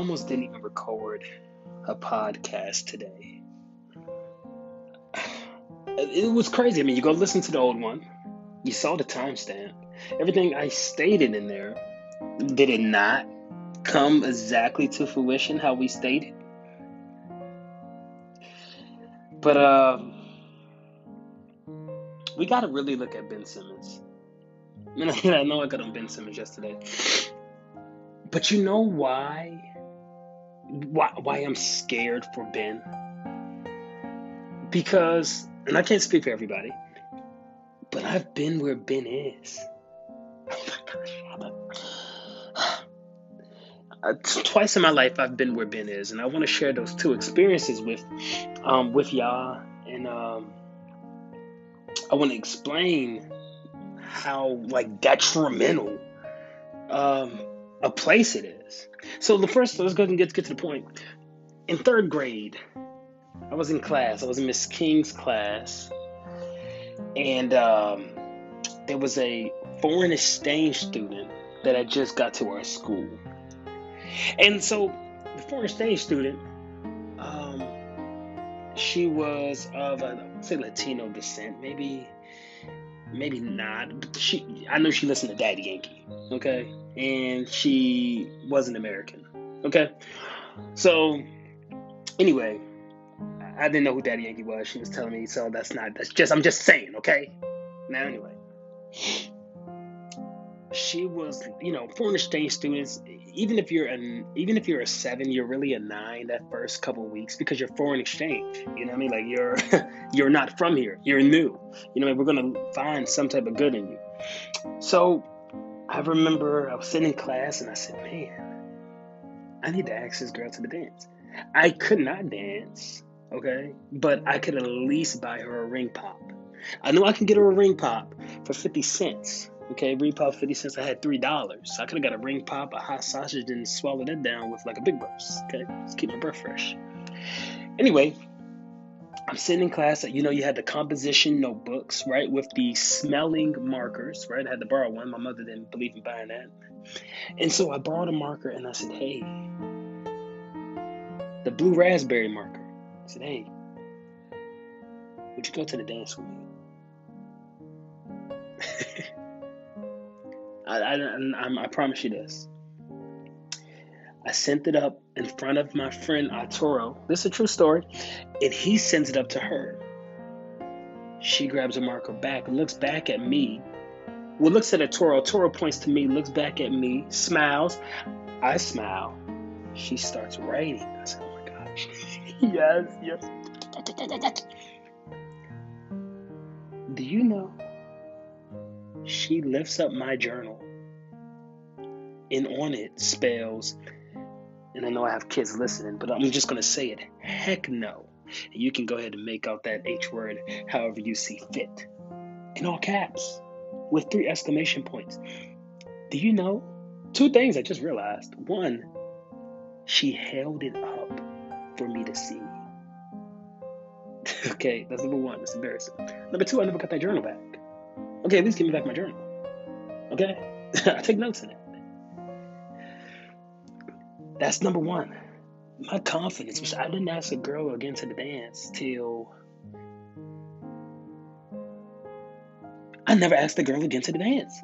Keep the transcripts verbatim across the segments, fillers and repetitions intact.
almost didn't even record a podcast today. It was crazy. I mean, you go listen to the old one. You saw the timestamp. Everything I stated in there, did it not come exactly to fruition how we stated? But uh, we got to really look at Ben Simmons. And I know I got on Ben Simmons yesterday. But you know why? Why, why I'm scared for Ben? Because, and I can't speak for everybody, but I've been where Ben is. Oh my gosh. Twice in my life, I've been where Ben is, and I want to share those two experiences with, um, with y'all, and um, I want to explain how like detrimental um, a place it is. So the first, let's go ahead and get get to the point. In third grade, I was in class. I was in Miss King's class, and um, there was a foreign exchange student that had just got to our school. And so, the foreign exchange student, um, she was of, I would say, Latino descent, maybe, maybe not. But she, I know she listened to Daddy Yankee, okay, and she wasn't American, okay. So, anyway, I didn't know who Daddy Yankee was. She was telling me, so that's not. That's just. I'm just saying, okay. Now, anyway. She was, you know, foreign exchange students, even if you're an, even if you're a seven, you're really a nine that first couple of weeks because you're foreign exchange. You know what I mean? Like you're, you're not from here. You're new. You know, we're going to find some type of good in you. So I remember I was sitting in class and I said, man, I need to ask this girl to the dance. I could not dance. Okay. But I could at least buy her a ring pop. I know I can get her a ring pop for fifty cents. Okay, ring pop fifty cents. I had three dollars. I could have got a ring pop, a hot sausage, and swallowed it down with like a big burst. Okay, just keep my breath fresh. Anyway, I'm sitting in class. You know, you had the composition notebooks, right, with the smelling markers, right? I had to borrow one. My mother didn't believe in buying that. And so I borrowed a marker and I said, hey, the blue raspberry marker. I said, hey, would you go to the dance with me? I, I, I promise you this. I sent it up in front of my friend Arturo. This is a true story. And he sends it up to her. She grabs a marker back, looks back at me. Well, looks at Arturo. Arturo points to me, looks back at me, smiles. I smile. She starts writing. I said, oh my gosh. yes, yes. Do you know? She lifts up my journal, and on it spells, and I know I have kids listening, but I'm just going to say it, heck no. And you can go ahead and make out that H word however you see fit, in all caps, with three exclamation points. Do you know? Two things I just realized. One, she held it up for me to see. Okay, that's number one. That's embarrassing. Number two, I never got that journal back. Okay, at least give me back my journal. Okay? I take notes in that. That's number one. My confidence, which I didn't ask a girl again to the dance till... I never asked the girl again to the dance.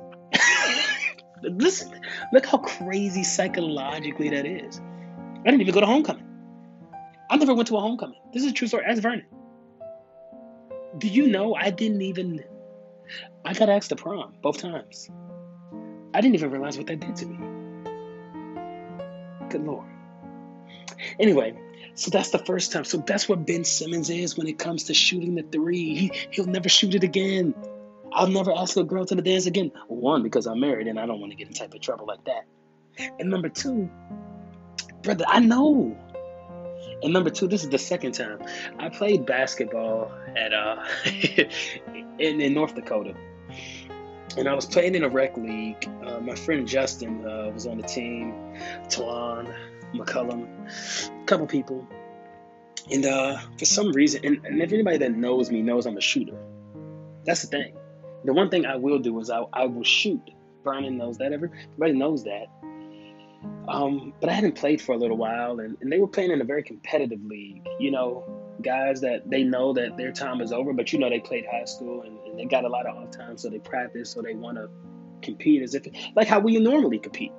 Listen, look how crazy psychologically that is. I didn't even go to homecoming. I never went to a homecoming. This is a true story. Ask Vernon. Do you know I didn't even... I got asked to prom both times. I didn't even realize what that did to me. Good Lord. Anyway, so that's the first time. So that's what Ben Simmons is when it comes to shooting the three. He, he'll never shoot it again. I'll never ask a girl to the dance again. One, because I'm married and I don't want to get in type of trouble like that. And number two, brother, I know. And number two, this is the second time. I played basketball at uh, in, in North Dakota. And I was playing in a rec league. Uh, my friend Justin uh, was on the team. Tuan, McCullum, a couple people. And uh, for some reason, and, and if anybody that knows me knows I'm a shooter. That's the thing. The one thing I will do is I, I will shoot. Brandon knows that. Everybody knows that. Um, but I hadn't played for a little while, and, and they were playing in a very competitive league. You know, guys that they know that their time is over, but you know they played high school, and, and they got a lot of off time, so they practice, so they want to compete as if, like how we normally compete.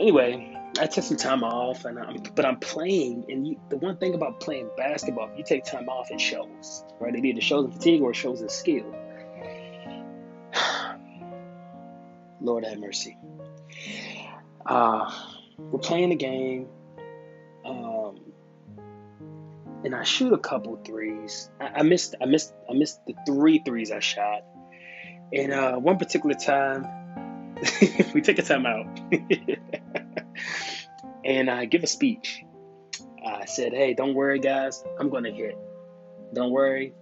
Anyway, I took some time off, and I'm, but I'm playing, and you, the one thing about playing basketball, if you take time off, it shows, right? It either shows in fatigue or it shows in skill. Lord have mercy. Uh, we're playing the game, um, and I shoot a couple threes. I, I missed, I missed, I missed the three threes I shot. And uh, one particular time, we took a timeout, and I give a speech. I said, "Hey, don't worry, guys. I'm gonna hit. Don't worry."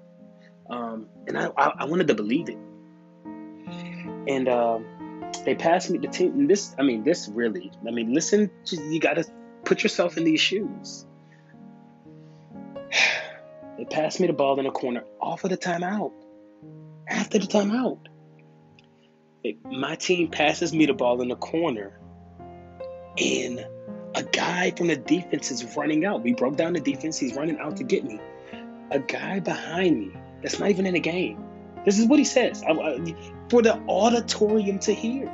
Um, and I, I, I wanted to believe it. And. Uh, They passed me the team. And this, I mean, this really, I mean, listen, to, you got to put yourself in these shoes. They passed me the ball in the corner off of the timeout. After the timeout, it, my team passes me the ball in the corner, and a guy from the defense is running out. We broke down the defense. He's running out to get me. A guy behind me that's not even in the game. This is what he says, I, I, for the auditorium to hear.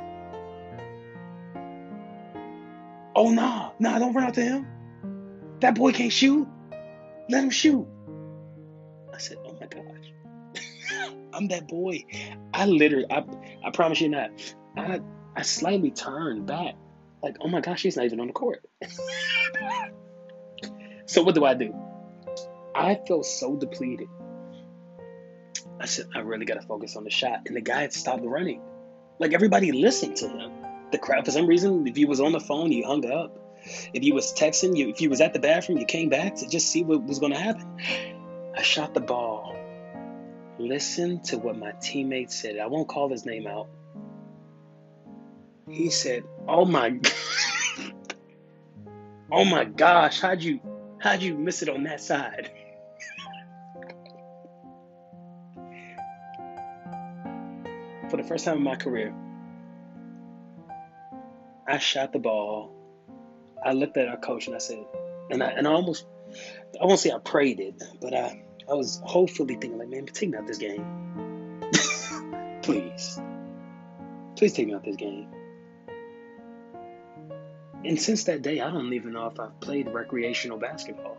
"Oh, nah, nah, don't run out to him. That boy can't shoot. Let him shoot." I said, "Oh my gosh." I'm that boy. I literally, I, I promise you not, I, I slightly turned back. Like, oh my gosh, he's not even on the court. So what do I do? I felt so depleted. I said, I really got to focus on the shot. And the guy had stopped running. Like, everybody listened to him. The crowd, for some reason, if you was on the phone, you hung up. If you was texting, you, if you was at the bathroom, you came back to just see what was going to happen. I shot the ball. Listen to what my teammate said. I won't call his name out. He said, "Oh, my God. Oh, my gosh. How'd you, how'd you miss it on that side?" For the first time in my career, I shot the ball. I looked at our coach and I said, and I and I almost, I won't say I prayed it, but I, I was hopefully thinking, like, man, take me out this game. Please. Please take me out this game. And since that day, I don't even know if I've played recreational basketball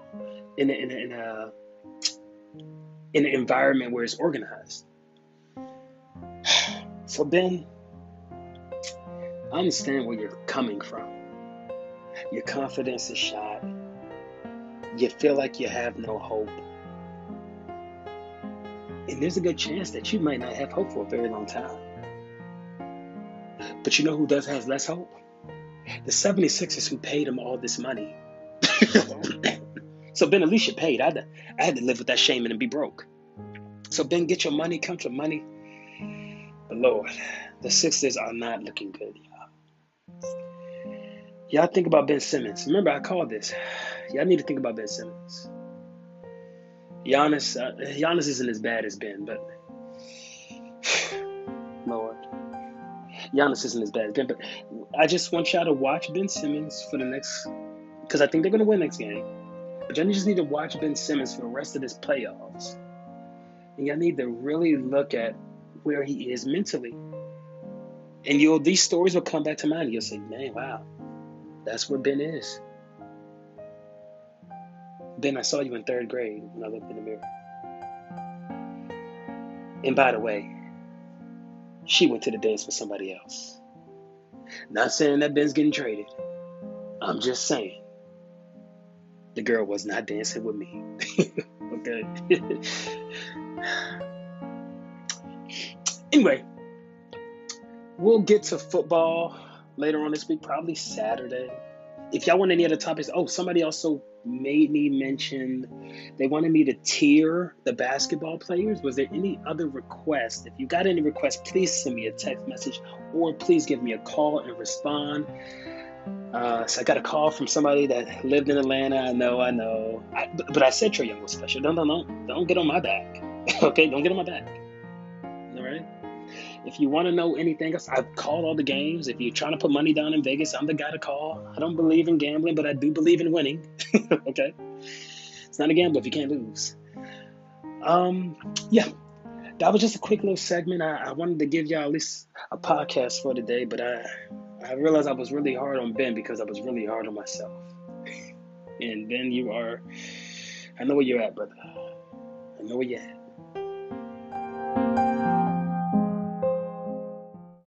in a, in a, in, a, in an environment where it's organized. So Ben, I understand where you're coming from. Your confidence is shot. You feel like you have no hope. And there's a good chance that you might not have hope for a very long time. But you know who does have less hope? The seventy-sixers who paid him all this money. So Ben, Alicia paid. I had, to, I had to live with that shame and be broke. So Ben, get your money, count your money. But Lord, the Sixers are not looking good, y'all. Y'all think about Ben Simmons. Remember, I called this. Y'all need to think about Ben Simmons. Giannis, uh, Giannis isn't as bad as Ben, but Lord, Giannis isn't as bad as Ben. But I just want y'all to watch Ben Simmons for the next, because I think they're going to win next game. But y'all just need to watch Ben Simmons for the rest of this playoffs. And y'all need to really look at where he is mentally, and you'll these stories will come back to mind. You'll say, "Man, wow, that's where Ben is." Ben, I saw you in third grade when I looked in the mirror. And by the way, she went to the dance with somebody else. Not saying that Ben's getting traded. I'm just saying the girl was not dancing with me. Okay. Anyway, we'll get to football later on this week, probably Saturday. If y'all want any other topics, oh, somebody also made me mention they wanted me to tier the basketball players. Was there any other requests? If you got any requests, please send me a text message or please give me a call and respond. Uh, so I got a call from somebody that lived in Atlanta. I know, I know. I, but, but I said Trey Young was special. No, no, no. Don't get on my back. Okay, don't get on my back. All right? If you want to know anything else, I've called all the games. If you're trying to put money down in Vegas, I'm the guy to call. I don't believe in gambling, but I do believe in winning. Okay? It's not a gamble if you can't lose. Um, yeah. That was just a quick little segment. I, I wanted to give y'all at least a podcast for today, but I, I realized I was really hard on Ben because I was really hard on myself. And Ben, you are... I know where you're at, brother. I know where you're at.